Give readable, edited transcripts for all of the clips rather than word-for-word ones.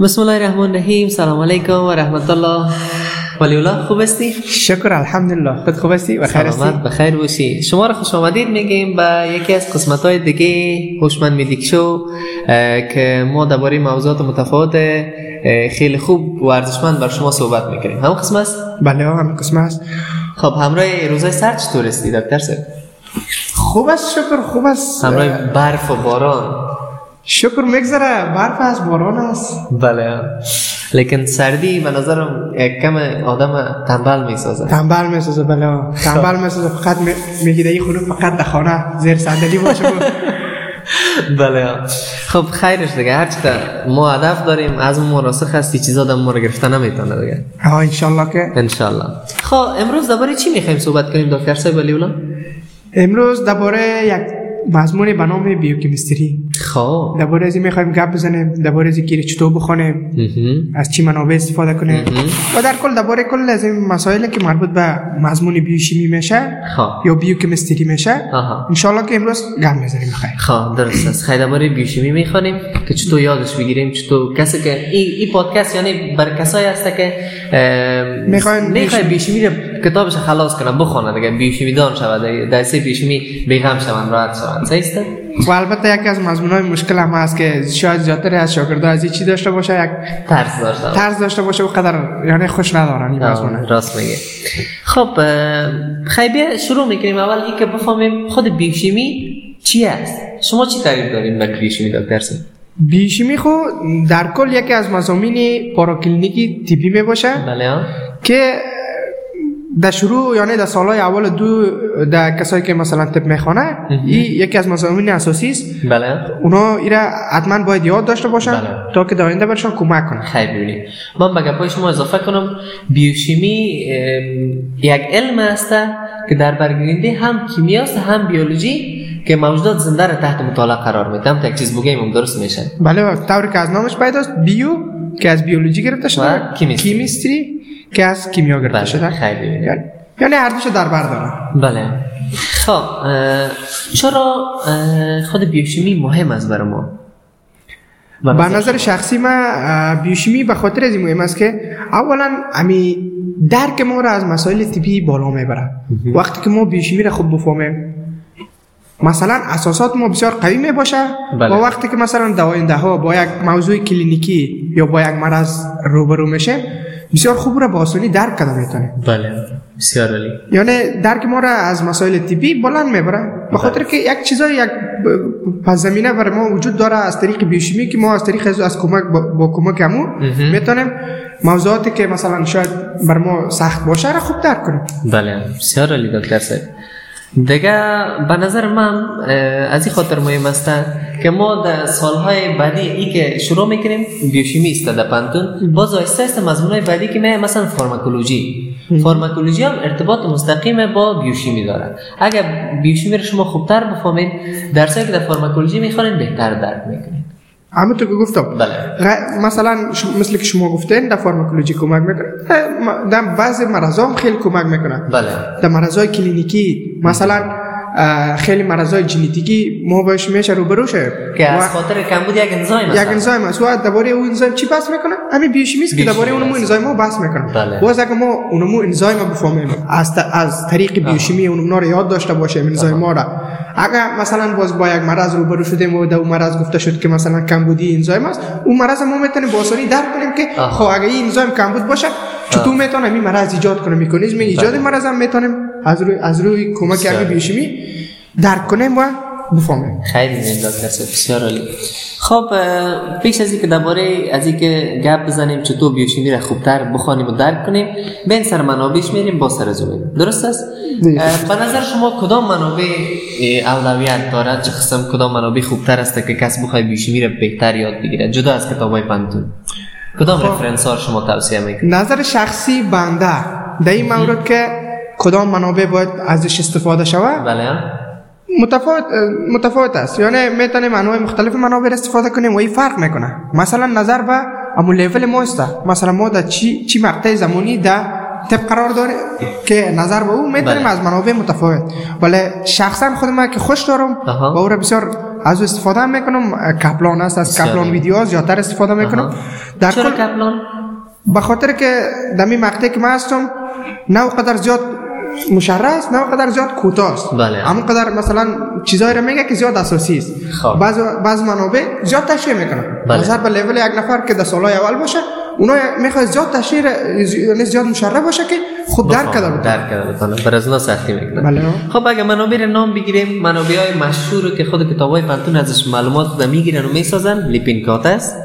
بسم الله الرحمن الرحیم. سلام علیکم و رحمت الله. ولی الله خوب هستی؟ شکر الحمدلله. خود خوب هستی و خیر هستی؟ سلامت بخیر باشی. شما را خوش آمدید میگیم به یکی از قسمت‌های دیگه هوشمندمیدی شو که ما درباره موضوعات متفاوت خیلی خوب و ارزشمند بر شما صحبت میکنیم. هم قسمت است؟ بله هم قسمت است. خب همراه روزای سرد چطور هستی دکتر سر؟ خوب است شکر خوب است. همراه برف و باران شکر میگذره، برف است باران است. بله لیکن سردی به نظرم یک کم آدم تنبل میسازه. بله تنبل میسازه، فقط میگیده این خونه فقط در خانه زیر صندلی باشه. بله خب خیرش دیگه، هر چقدر ما هدف داریم از اون راسخ هستی چیزا آدم ما رو گرفته نمیتونه دیگه. ها انشالله که انشالله. خب امروز درباره چی میخوایم صحبت کنیم دکتر صاحب علی اولا؟ امروز درباره یک مضمون به نام بیوکیمستری. خب درباره این می‌خوایم گپ بزنیم، درباره اینکه چطور بخونیم، از چی منابع استفاده کنیم و در کل درباره کل از این مسائلی که مربوط به مضمون بیوشیمی میشه یا بیوکیمستری میشه ان شاءالله که امروز گپ بزنیم. بخیر خب درست است. خیلی درباره بیوشیمی می‌خونیم که چطور یادش بگیریم، چطور کسی که این پادکست یعنی بر کسایی هست که می‌خوایم بیوشیمی کتابش خلاص کنه بخونه دیگه، بیوشیمی دان شود، درس بیوشیمی بیغم شوند راحت شود. سیسته. و البته یکی از مضمون‌های مشکل هم هست که شاید زیادتر از شاگردا از چی داشته باشه، یک ترس داشته باشه و قدر یعنی خوش ندارن این مضمون. راست میگه. خب خیلی شروع میکنیم. اول اینکه بفهمیم خود بیوشیمی چی است. شما چی تعریف دارین از بیوشیمی دکتر سن؟ بیوشیمی خو در کل یکی از مضامین پاراکلینیکی طبی می باشه. بله که در شروع یعنی در سالهای اول دو در کسایی که مثلا طب میخوانه این یکی از مضامین اساسی است. بله اونا ایرا حتما باید یاد داشته باشن. بله. تا که در آینده برشون کمک کنه. خیلی ببینید من به گپای شما اضافه کنم، بیوشیمی یک علم است که در برگیرنده هم کیمیا است هم بیولوژی که موجودات زنده را تحت مطالعه قرار میدم. تا یک چیز بگیم درست میشه. بله طوری که از نامش پیداست، بیو که از بیولوژی گرفته شده، کیمیستری که از کیمیا گرفته شده. خیلی یعنی هر دوش در بر داره. بله خب چرا خود بیوشیمی مهم است برای ما؟ به نظر شخصی من بیوشیمی به خاطر از مهم است که اولا امی درک ما را از مسائل طبی بالا میبره. وقتی که ما بیوشیمی را خوب بفهمیم مثلا اساسات ما بسیار قوی می باشه. بله. و وقتی که مثلا دواینده ها با یک موضوع کلینیکی یا با یک مرض روبرو میشه بسیار خوب را با آسانی درک کرده میتونه. بله بسیار عالی. یعنی درک ما را از مسائل طبی بلند میبره به خاطر که یک چیزای یک پس زمینه برای ما وجود داره از طریق بیوشیمی که ما از طریق از کمک با کمک همون میتونیم موضوعاتی که مثلا شاید بر ما سخت باشه را خوب درک کنیم. بله بسیار عالی دکتر صاحب. دیگه به نظر من از این خاطر مهم است که ما در سالهای بعدی ای که شروع میکنیم بیوشیمی است در پانتون، باز آیسته مضمونهای بعدی که میه مثلا فارماکولوژی هم ارتباط مستقیم با بیوشیمی داره. اگر بیوشیمی رو شما خوبتر بفهمید درسایی که در فارماکولوژی میخوانید بهتر درک میکنید. همون تو که گفتم. بله. مثلا مثل که شما گفتین در فارماکولوژی کمک میکنه، در بعضی مرضا هم خیلی کمک میکنه. بله. در مرضای کلینیکی مثلا خیلی مرضای ژنتیکی ما باش میشه روبرو شه که از خاطر کمبود یک انزایم است. یک انزایم است و درباره اون انزایم چی بحث میکنه؟ همین بیوشیمی است که درباره اون انزایمو بحث میکنه. بله. باز اگه ما اونمو انزایمو بفهمیم از طریق بیوشیمی اونمو رو یاد داشته باشیم انزایم‌ها رو، اگه مثلا باز با یک مرض روبرو شدیم و در اون مرض گفته شد که مثلا کمبودی انزایم است، اون مرض ما میتونیم با آسانی درک کنیم که خب اگه این انزایم کمبود باشه چطور میتونیم این مرض ایجاد کنیم. مکانیزم ایجاد مرض هم میتونیم از روی کمک یک بیوشیمی درک کنیم و بفهمیم. خیلی ممنون دکتر صاحب بسیار عالی. خب پیش از اینکه درباره از اینکه گپ بزنیم چطور بیوشیمی را خوبتر بخونیم و درک کنیم بین سر منابعش میریم با سر زمین. درست است؟ به نظر شما کدام منابع اولویت دارد؟ چه قسم کدام منابع خوبتر است که کس بخواد بیوشیمی را بهتر یاد بگیره جدا از کتاب‌های پانتون؟ کدام رفرنس ها شما توصیه میکنید؟ نظر شخصی بنده در این مورد که کدام منابع باید ازش استفاده شود؟ بله متفاوت است. یعنی میتونیم انواع مختلف منابع استفاده کنیم و این فرق میکنه. مثلا نظر به امون لیول ما است. مثلا ما در چی مقطع زمانی در طب قرار داره که نظر به اون میتونیم از منابع متفاوت. ولی شخصا خود من که خوش دارم و او را بسیار از استفاده میکنم کپلان است، از کپلان ویدیوها زیادتر استفاده میکنم. در چرا کپلان؟ به خاطر که دمی مقطعی که من هستم نه قدر زیاد مشرح است نه قدر زیاد کوتاه است. بله. اما قدر مثلا چیزایی را میگه که زیاد اساسی است. بعض منابع زیاد تشریح میکنن. مثلا به لول یک نفر که در سالهای اول باشه اونا میخواد زیاد تشریح یعنی زیاد مشرح باشه که خود درک کرده بتونه برازنا سختی میکنه. بله. خب اگه منابع نام بگیریم، منابعای مشهور که خود کتابای پنتون ازش معلومات رو میگیرن و میسازن، لیپینکات است،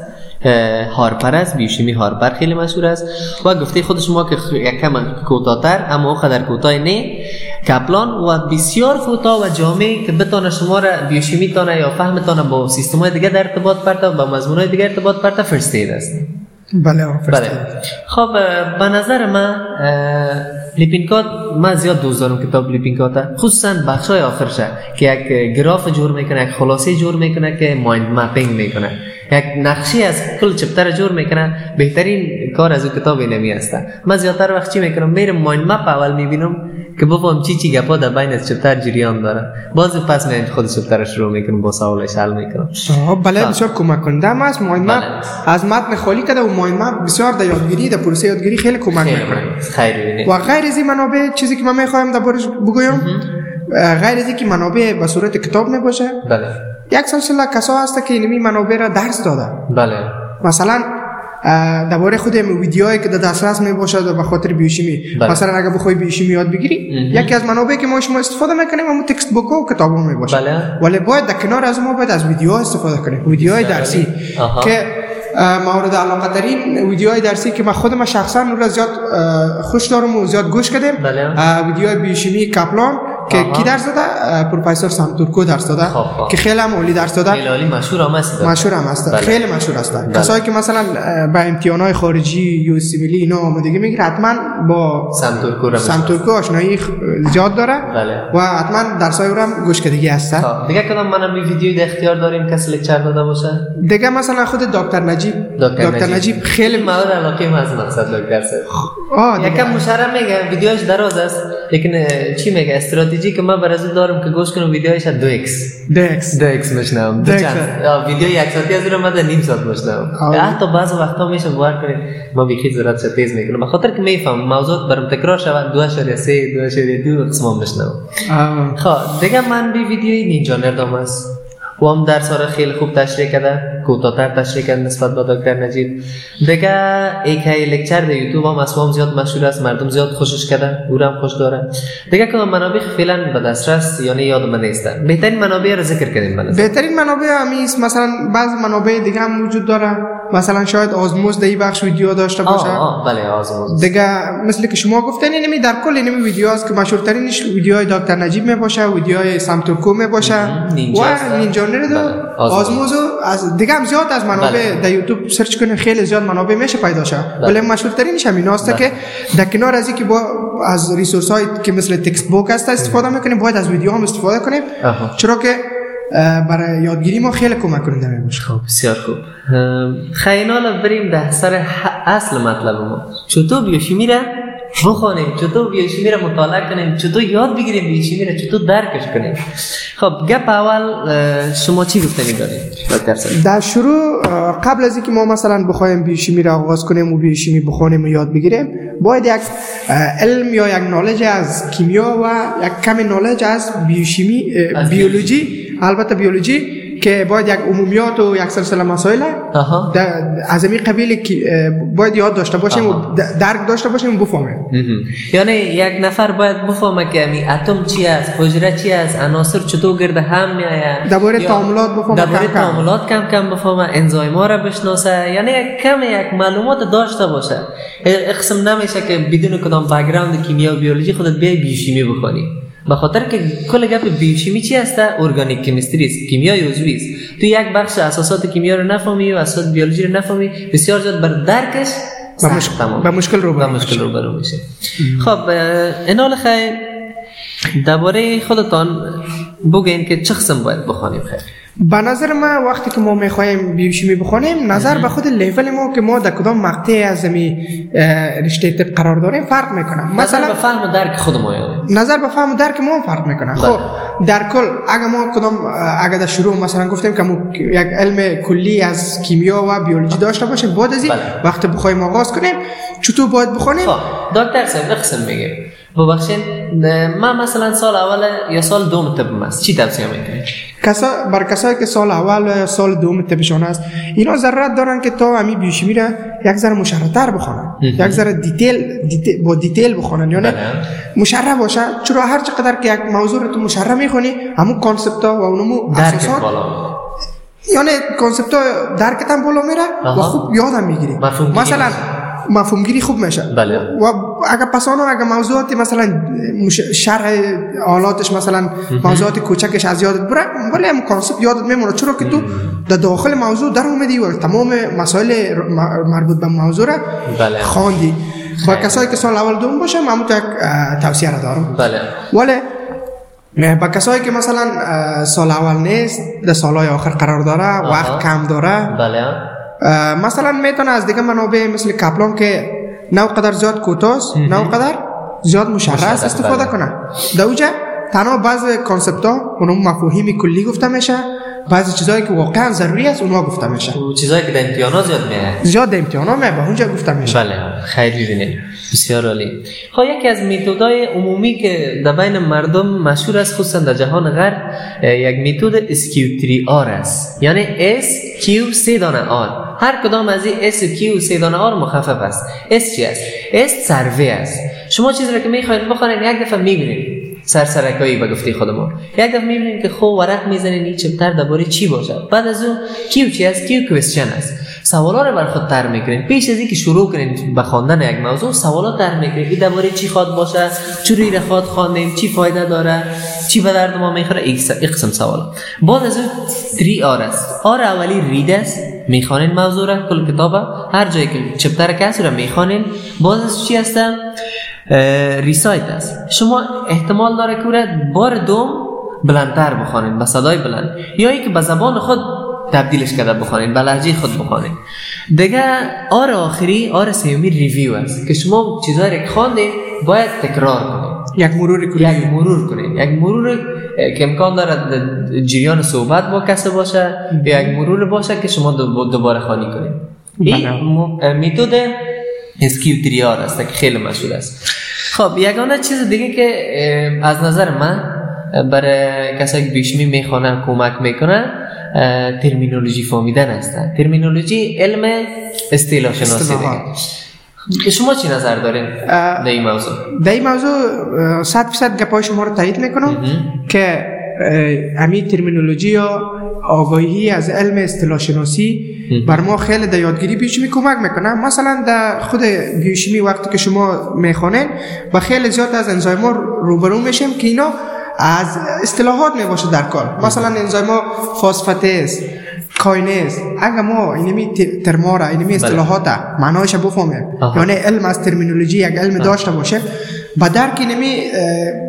هارپر است، بیوشیمی هارپر خیلی مشهور است و گفته خود شما که یکم کوتاه‌تر اما قدر کوتاه نه، کپلان و بسیار کوتاه و جامع که بتونه شما را بیوشیمی تانه یا فهمتانه با سیستم‌های دیگه در ارتباط پرته و با مضمون‌های دیگه ارتباط پرته فرستید است. بله. خب به نظر من لیپینکات، من زیاد دوست دارم کتاب لیپینکات، خصوصا بخشای آخرشه که یک گراف جور میکنه، یک خلاصه جور میکنه که مایند مپینگ میکنه، یک نقشه از کل چپتر جور میکنه. بهترین کار از اون کتاب اینمی است. من زیادتر وقت چی میکنم، میرم مایند مپ اول میبینم که بفهم چی گپا در بین از چپتر جریان داره، باز پس من خود چپتر شروع میکنم با سوالش حل میکنم. بله، بسیار کمک کننده است مایند مپ. از متن خالی کده و مایند مپ بسیار در یادگیری، در پروسه یادگیری خیلی کمک میکنه. خیلی و غیر از این منابع چیزی که من میخوام دربارش بگویم، غیر از اینکه منابع به صورت کتاب نباشه، بله، یک سلسله کسا هست که علمی منابع را درس داده. بله. مثلا درباره خود ویدیوهایی که در دسترس می باشد به خاطر بیوشیمی، بله. مثلا اگر بخوای بیوشیمی یاد بگیری، یکی از منابعی که ما شما استفاده میکنیم همون تکست بوک و کتابا می باشه. بله. ولی باید در کنار از ما باید از ویدیوها استفاده کنیم، ویدیوهای درسی که مورد علاقه ترین ویدیوهای درسی که من خودم شخصا اون را زیاد خوش دارم و زیاد گوش کردم. بله. ویدیوهای بیوشیمی کپلان که کی درس داده؟ پروفسور سمتورکو درس داده که خیلی هم عالی درس داده، خیلی مشهور هم است. خیلی مشهور است. کسایی که مثلا با امتحانات خارجی یو سی ملی اینا آمادگی میگیره حتما با سمتورکو آشنایی زیاد داره. بله. و حتما درسای اون هم گوش کردگی هستن. دیگه کدام منم ویدیو در اختیار داریم که سلکچر داده باشه؟ دیگه مثلا خود دکتر نجیب خیلی مورد علاقه من از مقصد دکتر است. یکم مشرح میگه ویدیوش دراز است، لیکن چی میگه استراتژی که من برازو دارم که گوش کنم ویدیوش از 2x میشنم ویدیو یک ساعتی از اون من در نیم ساعت میشنم. حتی بعض وقتا میشه باور کنید ما بیخی ذرات تیز میکنم بخاطر که میفهم موضوعات برام تکرار شود 2.3 2.2 قسمان میشنم. خب دیگه من بی ویدیوی نینجا نردم است و هم درس ها خیلی خوب تشریح کرده، کوتاه‌تر تشریح کرده نسبت به دکتر نجیب. دیگه یک های لکچر در یوتیوب هم اسمام زیاد مشهور است، مردم زیاد خوشش کرده، او هم خوش داره. دیگه که منابع فعلا به دسترس یعنی یاد من نیست، بهترین منابع را ذکر کردیم. بهترین منابع همین است. مثلا بعض منابع دیگه هم وجود داره، مثلا شاید آزموز دهی بخش ویدیو داشته باشه. بله، آزموز دیگه مثل که شما گفتین اینمی در کل اینمی ویدیوهاست که مشهورترینش ویدیوهای دکتر نجیب میباشه، ویدیوهای سمتورکو میباشه و نینجا نرد. آزموز از دیگه هم زیاد از منابع در یوتیوب سرچ کنین خیلی زیاد منابع میشه پیدا شه، ولی مشهورترینش همیناست که در کنار از اینکه با از ریسورس هایی که مثل تکست بوک است استفاده میکنیم، باید از ویدیو هم استفاده کنیم، چرا که برای یادگیری ما خیلی کمک کننده میشه. خب بسیار خوب. خیلی حالا بریم در سر اصل مطلب ما. چطور بیوشیمی را بخونیم، چطور بیوشیمی را مطالعه کنیم، چطور یاد بگیریم بیوشیمی را، چطور درکش کنیم. خب گپ اول شما چی گفتنی دارید؟ در شروع قبل از اینکه ما مثلا بخوایم بیوشیمی را آغاز کنیم و بیوشیمی بخونیم و یاد بگیریم، باید یک علم یا یک نالج از کیمیا و یک کم نالج از بیوشیمی بیولوژی، البته بیولوژی که باید یک عمومیات و یک سلسله مسائل از این قبیل باید یاد داشته باشیم و درک داشته باشیم و بفهمیم. یعنی یک نفر باید بفهمه که این اتم چی است، حجره چی است، عناصر چطور گرد هم میآیند، درباره تعاملات بفهمه، درباره تعاملات کم بفهمه، انزایم‌ها را بشناسه، یعنی یک معلومات داشته باشه. اقسم نمیشه که بدون کدام بک‌گراند کیمیا و بیولوژی خودت بیای بیوشیمی بخونی، به خاطر که کل گپ بیوشیمی چی هسته؟ ارگانیک کیمستری است، کیمیای عضوی است. تو یک بخش اساسات کیمیا رو نفهمی و اساسات بیولوژی رو نفهمی، بسیار زیاد بر درکش با مشکل روبرو میشه. خب انال خیر درباره خودتان بگین که چه قسم باید بخونیم. خیر به نظر ما وقتی که ما میخوایم بیوشیمی بخونیم نظر به خود لیول ما که ما در کدام مقطع از زمین رشته طب قرار داریم فرق میکنه. مثلا به فهم و درک خود ما نظر به فهم و درک ما فرق میکنه. خب در کل اگر ما کدام اگر در شروع مثلا گفتیم که ما یک علم کلی از کیمیا و بیولوژی داشته باشیم بعد از این وقتی بخوایم آغاز کنیم چطور باید بخونیم؟ دکتر صاحب قسم میگه ببخشید ما مثلا سال اول یا سال دوم طب ماست چی توصیه میکنید بر کسایی که سال اول یا سال دوم طبشون است اینا ضرورت دارن که تا همین بیوشیمی را یک ذره مشرح‌تر بخونن یک ذره دیتیل با دیتیل بخونن یعنی مشرح باشه چرا هر چقدر که یک موضوع رو تو مشرح میخونی همون کانسپت ها و اونم اساسات یعنی کانسپت ها درکت هم بالا میره و خوب یادم میگیری مثلا مفهوم گیری خوب میشه بله. و اگر پسانو اگر موضوعات مثلا شرح آلاتش مثلا موضوعات کوچکش از یادت بره ولی هم کانسپت یادت میمونه چرا که تو در داخل موضوع در اومدی و تمام مسائل مربوط به موضوع را خواندی. با کسایی که سال اول دوم باشه من تو یک توصیه را دارم بله. ولی با کسایی که مثلا سال اول نیست در سالهای آخر قرار داره وقت کم داره بله مثلا میتونه از دیگه منابع مثل کپلان که نو قدر زیاد کوتاست نو قدر زیاد مشرح است استفاده کنه. در اونجا تنها بعض کانسپت ها اونم مفاهیم کلی گفته میشه بعضی چیزایی که واقعا ضروری است اونها گفته میشه چیزایی که در امتحانا زیاد میاد زیاد امتحانا میاد به اونجا گفته میشه بله خیلی دینه بسیار عالی. خب یکی از متدای عمومی که در بین مردم مشهور است خصوصا در جهان غرب یک متد SQ3R است یعنی S Q 3 دانه R هر کدام از این S Q 3 دانه R مخفف است. S چی است؟ S سروه است. شما چیزی را که میخواین بخونین یک دفعه میبینید سرسرکایی به گفته خودمون یک دفعه میبینیم که خب ورق میزنین این چپتر درباره چی باشه بعد از اون کیو چی است کیو کوئسچن است سوالا رو بر خود طرح میکنین پیش از اینکه شروع کنین به خواندن یک موضوع سوالا طرح میکنین این درباره چی خواد باشه چوری رو خواد خواندیم چی فایده داره چی به درد ما میخوره این قسم سوالا. بعد از اون 3 آر است. آر اولی رید است میخوانین موضوع را کل کتابه هر جایی که چپتر کسی رو میخوانین. بعد از چی هستن ریسایت است. شما احتمال داره که رو بار دوم بلندتر بخوانید با صدای بلند یا اینکه به زبان خود تبدیلش کرده بخوانید به لهجه خود بخوانید. دیگه آر آخری آر سیومی ریویو است که شما چیزایی که خواندید باید تکرار کنید یک مرور کنید یک مرور که امکان داره جریان صحبت با کسی باشه یا یک مرور باشه که شما دوباره خوانی کنید. این متد SQ3R است که خیلی مشهور است. خب یگانه چیز دیگه که از نظر من برای کسایی که بیوشیمی میخوانن کمک میکنه ترمینولوژی فهمیدن است. ترمینولوژی علم اصطلاح شناسی دیگه. شما چی نظر دارین در این موضوع؟ در این موضوع 100% گپای شما رو تایید میکنم که همین ترمینولوژی یا آگاهی از علم اصطلاح شناسی بر ما خیلی در یادگیری بیوشیمی کمک میکنه. مثلا در خود بیوشیمی وقتی که شما میخوانین و خیلی زیاد از انزایما روبرو میشیم که اینا از اصطلاحات میباشه در کار. مثلا انزایما فاسفتیز کاینیز اگه ما اینمی ترمارا اینمی اصطلاحات معنایش بفهمیم یعنی علم از ترمینولوژی یک علم داشته باشه با درک اینمی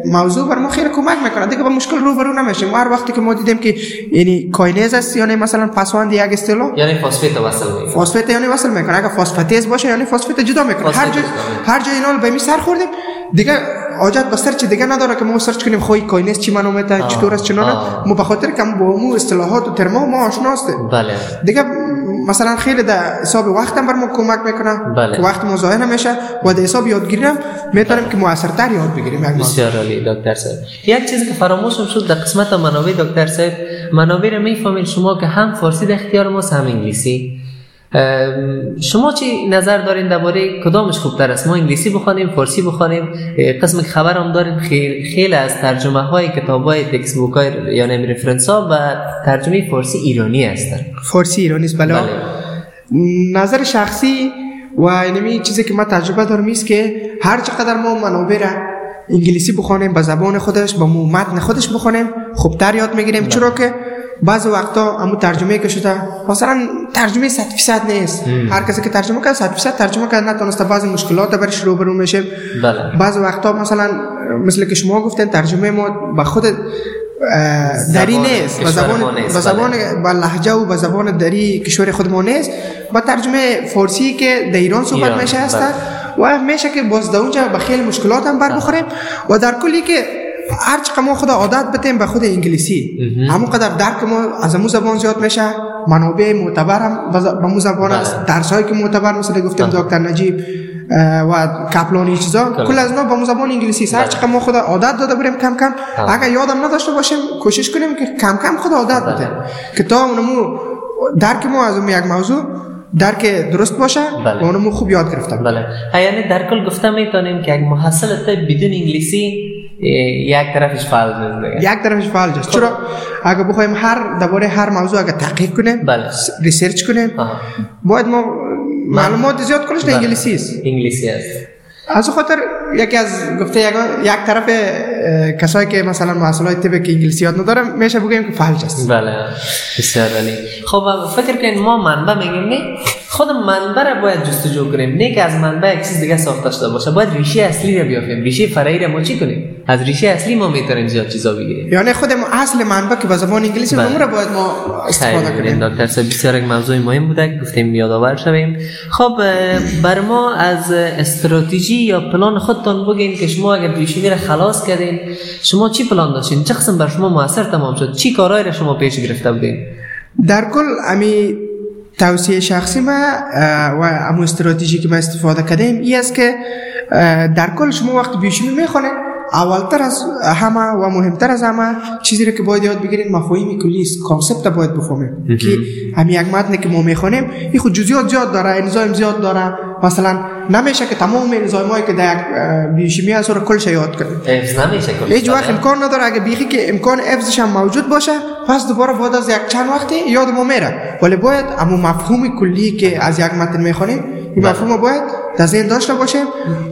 موضوع بر ما خیلی کمک میکنه دیگه با مشکل روبرو نمیشیم. هر وقتی که ما دیدیم که یعنی کاینیز است یعنی مثلا پسوند یک استلو یعنی فسفات وصل میکنه فسفات یعنی وصل میکنه اگه فسفاتیز باشه یعنی فسفات جدا میکنه هر جا اینا به می سر خوردیم دیگه حاجت به سرچ دیگه نداره که ما سرچ کنیم خو کاینیز چی معلوم میته چطور است چنان ما به خاطر که با مو اصطلاحات و ترما ما آشنا هستیم بله دیگه مثلا خیلی در حساب وقتم بر ما کمک میکنه که وقت ما ضایع نمیشه و در حساب یادگیری هم میتونیم که موثرتر یاد بگیریم. بسیار عالی دکتر صاحب. یک چیزی که فراموشم شد در قسمت منابع دکتر صاحب منابع رو میفهمید شما که هم فارسی در اختیار ماست هم انگلیسی. شما چی نظر دارین درباره کدامش خوبتر است ما انگلیسی بخونیم فارسی بخونیم؟ قسم که خبرم داریم خیلی از ترجمه های کتاب های تکست بوک های یعنی رفرنس ها و ترجمه فارسی ایرانی هستن فارسی ایرانی است بله. نظر شخصی و اینمی چیزی که من تجربه دارم است که هر چقدر ما منابع را انگلیسی بخونیم به زبان خودش با متن خودش بخونیم خوبتر یاد میگیریم چرا که بعض وقتا همون ترجمه که شده مثلا ترجمه 100% نیست هر کسی که ترجمه کرد 100% ترجمه کرد نتونسته بعضی مشکلات برش روبرو میشه بله. بعض وقتا مثلا مثل که شما گفتین ترجمه ما به خود دری نیست، با زبان با لهجه و با زبان دری کشور خودمون نیست، با ترجمه فارسی که در ایران صحبت میشه است و میشه که باز اونجا به خیلی مشکلات هم بر بخوریم و در کلی که هرچقدر ما خدا عادت بتیم به خود انگلیسی همونقدر درک ما از مو زبان زیاد میشه، منابع معتبر هم به مو زبان است، درسایی که معتبر مثلا گفتیم دکتر نجیب و کپلانی چیزا کل از نا با زبان انگلیسی است. هرچقدر ما خدا عادت داده بریم کم کم اگر یادم نداشته باشیم کوشش کنیم که کم کم خدا عادت بده که تا اونمو درک ما از یک موضوع درک درست باشه و اونمو خوب یاد گرفتم. بله، یعنی در کل گفتم میتونیم که اگه محصل تا بدون انگلیسی یک طرفش فعال نیست، یک طرفش فعال است. چرا اگه بخوایم هر موضوع اگه تحقیق کنیم، ریسرچ کنیم، باید ما معلومات زیاد کلش انگلیسی است. از خاطر یکی از گفته یک طرف کسایی که مثلا محصولات طبی که انگلیسی یاد ندارم میشه بگیم که فلج است. بله، بسیار عالی. خب فکر کنین ما منبع میگیم، نه خود منبع رو باید جستجو کنیم، نه که از منبع یک چیز دیگه ساخته شده باشه، باید ریشه اصلی رو بیافیم، ریشه فرعی رو ما چی کنیم؟ از ریشه اصلی ما میتونیم زیاد چیزا بگیریم، یعنی خود ما اصل منبع که به زبان انگلیسی ما رو باید ما استفاده کنیم. دکتر صاحب بسیار یک موضوع مهم بوده گفتیم یادآور شویم. خب بر ما از استراتژی یا پلان خودتان بگین که شما اگر پیشینی را خلاص کردین شما چی پلان داشتین؟ چه قسم بر شما موثر تمام شد؟ چی کارهایی را شما پیش گرفته بودین؟ در کل امی توصیه شخصی ما و امو استراتژی که ما استفاده کردیم این است که در کل شما وقت پیشینی میخونین اولتر از همه و مهمتر از همه چیزی را که باید یاد بگیرین مفاهیم کلی است، کانسپت را باید بفهمیم که همین یک متن که ما میخونیم این خود جزئیات زیاد داره، انظام زیاد داره، مثلا نمیشه که تمام انزایمایی که در بیوشیمی هست رو کلش یاد کنیم، حفظ نمیشه کلش، هیچ وقت امکان نداره. اگه بیخی که امکان حفظش هم موجود باشه پس دوباره بعد از یک چند وقتی یاد ما میره، ولی باید اما مفهوم کلی که از یک متن میخونیم این مفهوم باید در ذهن داشته باشیم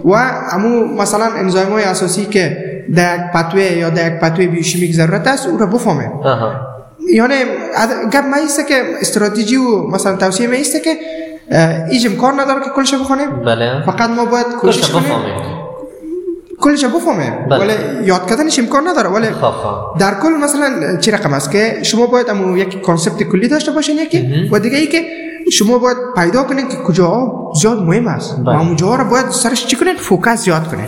و اما مثلا انزایمای اساسی که در یک پتوه یا در یک پتوه بیوشیمی ضرورت است اون رو بفهمیم. یعنی گپ ما ایسته که استراتژی و مثلا توصیه ما ایسته که ایجم کار نداره که کلش بخونیم، فقط ما باید کلش بفهمیم، کلش بفهمیم، ولی یاد کردنش امکان نداره. ولی در کل مثلا چه رقم است که شما باید امو یک کانسپت کلی داشته باشین یکی و دیگه ای که شما باید پیدا کنین که کجا زیاد مهم است و اونجا رو باید سرش چی کنین؟ فوکس زیاد کنین.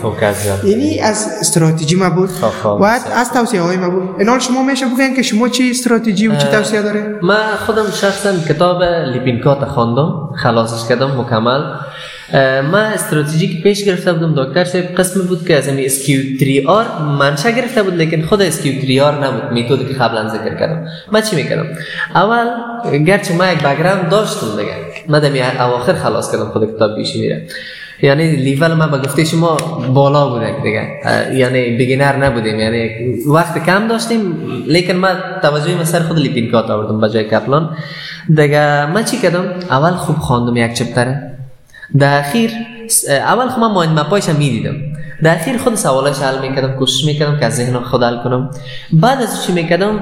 یعنی از استراتژی ما بود و از توصیه های ما بود. الان شما میشه بگین که شما چی استراتژی و چی توصیه داره؟ من خودم شخصا کتاب لیپینکات خواندم، خلاصش کردم مکمل. ما استراتژیک پیش گرفته بودم دکتر صاحب قسم بود که از این SQ3R منشأ گرفته بود، لیکن خود SQ3R نبود، متدی که قبلا ذکر کردم. ما چی میکردم؟ اول گرچه ما یک بک‌گراند داشتم دیگه، ما در اواخر خلاص کردم خود کتاب پیش میره، یعنی لیول ما بگفته شما بالا بود دیگه، یعنی بیگینر نبودیم، یعنی وقت کم داشتیم، لیکن ما توجه ما سر خود لیپینکات آوردم بجای کپلان دیگه. ما چی کردم؟ اول خوب خواندم یک چپتره، در اخیر اول خب من مایند مپایش هم میدیدم، در اخیر خود سوالش حل میکردم، کوشش میکردم که از ذهن خود حل کنم. بعد از چی میکردم؟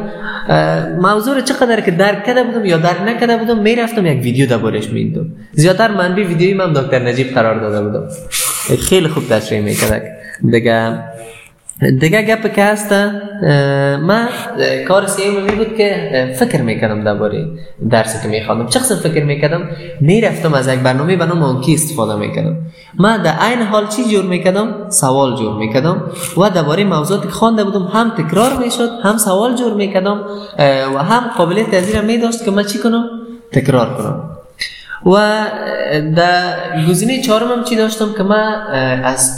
موضوع رو چقدر که درک کرده بودم یا درک نکرده بودم میرفتم یک ویدیو دربارش میدیدم، زیادتر منبع ویدیوی من دکتر نجیب قرار داده بودم، خیلی خوب تشریح میکرد دیگه. گپ که هست من کار سیمومی بود که فکر میکردم درباره درسی که میخوندم، چقدر فکر میکردم، میرفتم از یک برنامه به نام آنکی استفاده میکردم. من در عین حال چی جور میکردم؟ سوال جور میکردم و درباره موضوعاتی که خوانده بودم هم تکرار میشد، هم سوال جور میکردم و هم قابلیت تذکر میداشت که من چی کنم؟ تکرار کنم. و در گزینه چهارم هم چی داشتم که من از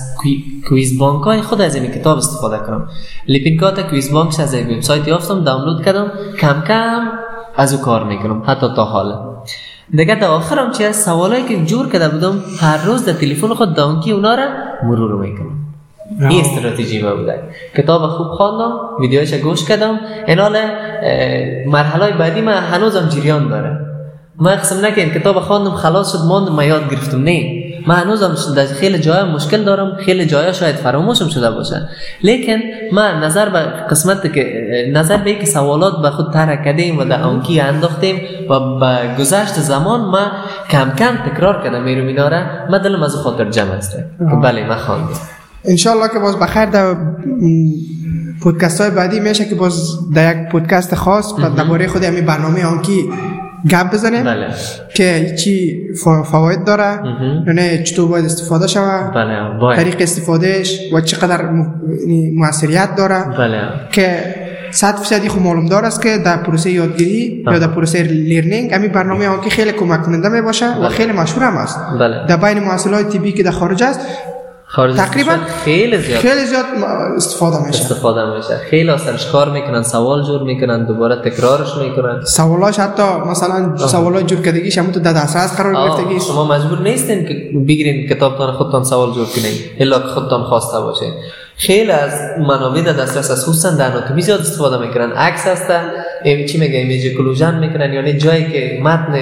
کویز بانک های خود از این کتاب استفاده کنم. لیپینکات کویز بانکش از یک وبسایت یافتم، دانلود کردم، کم کم از او کار میکنم حتی تا حالا دیگه. در آخرم چی هست؟ سوالایی که جور کرده بودم هر روز در تلفن خود دانکی اونا را مرور میکنم. این استراتژی ما بوده. کتاب خوب خواندم، ویدیوهاش گوش کردم، الان مرحله بعدی من هنوزم جریان داره. من قسم نکنم کتاب خواندم خلاص شد ماندم من یاد گرفتم، نه، من هنوزم در خیلی جای مشکل دارم، خیلی جای شاید فراموشم شده باشه، لیکن من نظر به قسمت که نظر به اینکه سوالات به خود طرح کردیم و در آنکی انداختیم و با گذشت زمان من کم کم تکرار کردم میرم اینا را، من دلم از خاطر جمع است. بله، من خواندم. انشالله که باز بخیر در پودکست های بعدی میشه که باز در یک پودکست خاص درباره خود همین برنامه آنکی گپ بزنیم. بله. که چی فواید داره، یعنی چطور باید استفاده شود، بله. طریق استفادهش و چقدر موثریت داره. بله. که 100% خود معلوم دار است که در پروسه یادگیری یا در پروسه لرنینگ همین برنامه آنکی خیلی کمک کننده می باشه. بله. و خیلی مشهور هم است. بله. در بین محصولات طبی که در خارج است تقریبا خیلی زیاد استفاده میشه. خیلی آسانش کار میکنن، سوال جور میکنن، دوباره تکرارش میکنن. سوالاش حتی مثلا سوالای جور کردگیش هم تو دسترس قرار گرفتگی، شما مجبور نیستین که بگیرین کتابتان خودتان سوال جور کنین الا که خودتان خواسته باشه. خیلی از منابع در دسترس است، خصوصا در اناتومی زیاد استفاده میکنن. عکس هستن، چی میگه، ایمیج کلوژن میکنن، یعنی جایی که متن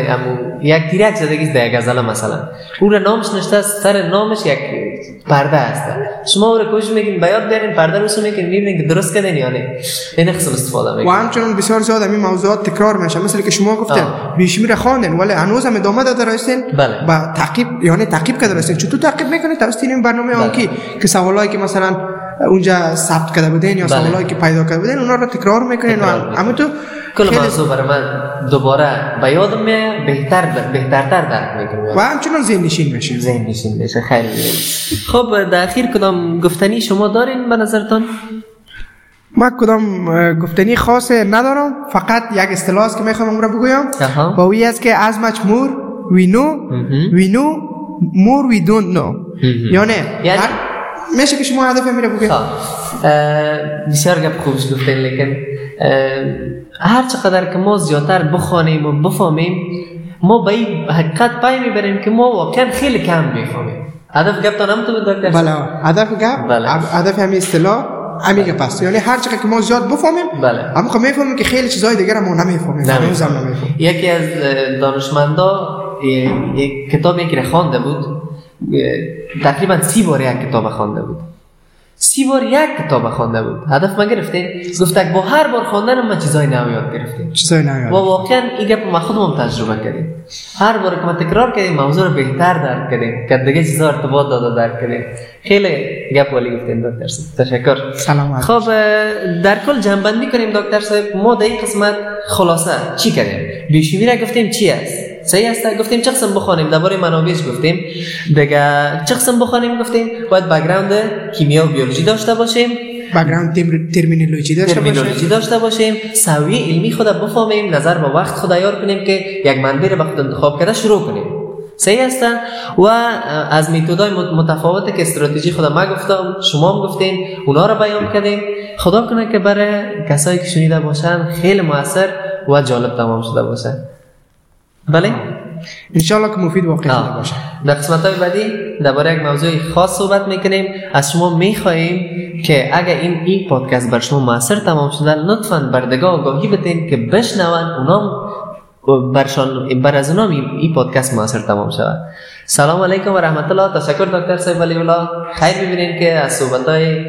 یک تیرک زدگیست در یک غزله مثلا، او را نامش نشته است، سر نامش یک پرده است، شما او را کوشش میکنین بیاد بیارین، پرده روش میکنین، میبینین که درست کردین یا نه. این قسم استفاده میکنین و همچنان بسیار زیاد همین موضوعات تکرار میشه، مثل که شما گفتین بیشمیر خواندین ولی هنوز هم ادامه داده راستین با تعقیب، یعنی تعقیب کرده راستین. چطور تعقیب میکنین؟ توسط این برنامه آنکی که سوالایی که مثلا اونجا ثبت کرده بودین یا سوالایی که پیدا کرده بودین اونا رو تکرار میکنین و همون تو کل موضوع برای من دوباره به یادم میاد، بهترتر درک میکنم و همچنان ذهن نشین میشه. خیلی خب، در اخیر کدام گفتنی شما دارین به نظرتان؟ ما کدام گفتنی خاصی ندارم، فقط یک اصطلاح است که میخوام اون رو بگویم و اون است که as much more we know we know more we don't know. یعنی میشه که شما هدف میره بگید بسیار گپ خوبش گفتین، لیکن هر چقدر که ما زیادتر بخوانیم و بفهمیم ما به این حقیقت پای میبریم که ما واقعا خیلی کم میفهمیم. هدف گپ تانم تو دکتر؟ بله، هدف گپ، هدف همین اصطلاح امیگه پس، یعنی هر چقدر که ما زیاد بفهمیم، اما خب میفهمیم که خیلی چیزای دیگه را ما نمیفهمیم. یکی از دانشمندا یک کتابی که خوانده بود، تقریبا 30 بار یک کتاب خوانده بود، 30 بار یک کتاب خوانده بود، هدف ما گرفته، گفتک با هر بار خواندن من چیزای نو یاد گرفتم، و واقعا این گپ ما خودمون تجربه کردیم. هر بار که ما تکرار کردیم موضوع رو بهتر درک کردیم، که دیگه چیزا ارتباط داده درک کردیم. خیلی گپ والی گفتین دکتر صاحب، تشکر. سلام. خب در کل جنببندی کنیم دکتر صاحب، ما در این قسمت خلاصه چی کردیم؟ بیشوی را گفتیم چی است، صحیح است، گفتیم چه قسم بخونیم، درباره منابعش گفتیم، دیگه چه قسم بخونیم گفتیم باید بک‌گراند کیمیا و بیولوژی داشته باشیم، بک‌گراند ترمینولوژی داشته باشیم، سویه علمی خود بفهمیم، نظر به وقت خود عیار کنیم که یک منبع به خود انتخاب کرده شروع کنیم، صحیح است. و از متدای متفاوت که استراتژی خود ما گفتم، شما هم گفتین، اونها رو بیان کردیم. خدا کنه که برای کسایی که شنیده باشن خیلی مؤثر و جالب تمام شده باشه. بله، انشاءالله که مفید واقع شده باشه. در قسمت‌های بعدی درباره یک موضوع خاص صحبت میکنیم. از شما میخواهیم که اگر این پادکست بر شما مؤثر تمام شده، لطفاً بردگاه آگاهی بدین که بشنون، اونام بر از اونام این پادکست مؤثر تمام شود. سلام علیکم و رحمت الله. تشکر دکتر صاحب ولی الله. خیر ببینین که از صحبت‌های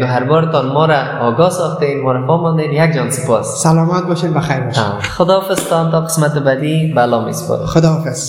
گوهربارتان ما را آگاه ساختین، ما را فهماندین. یک جان سپاس. سلامت باشین، بخیر باشین. خداحافظ تا قسمت بعدی. بالا میسپارم. خداحافظ.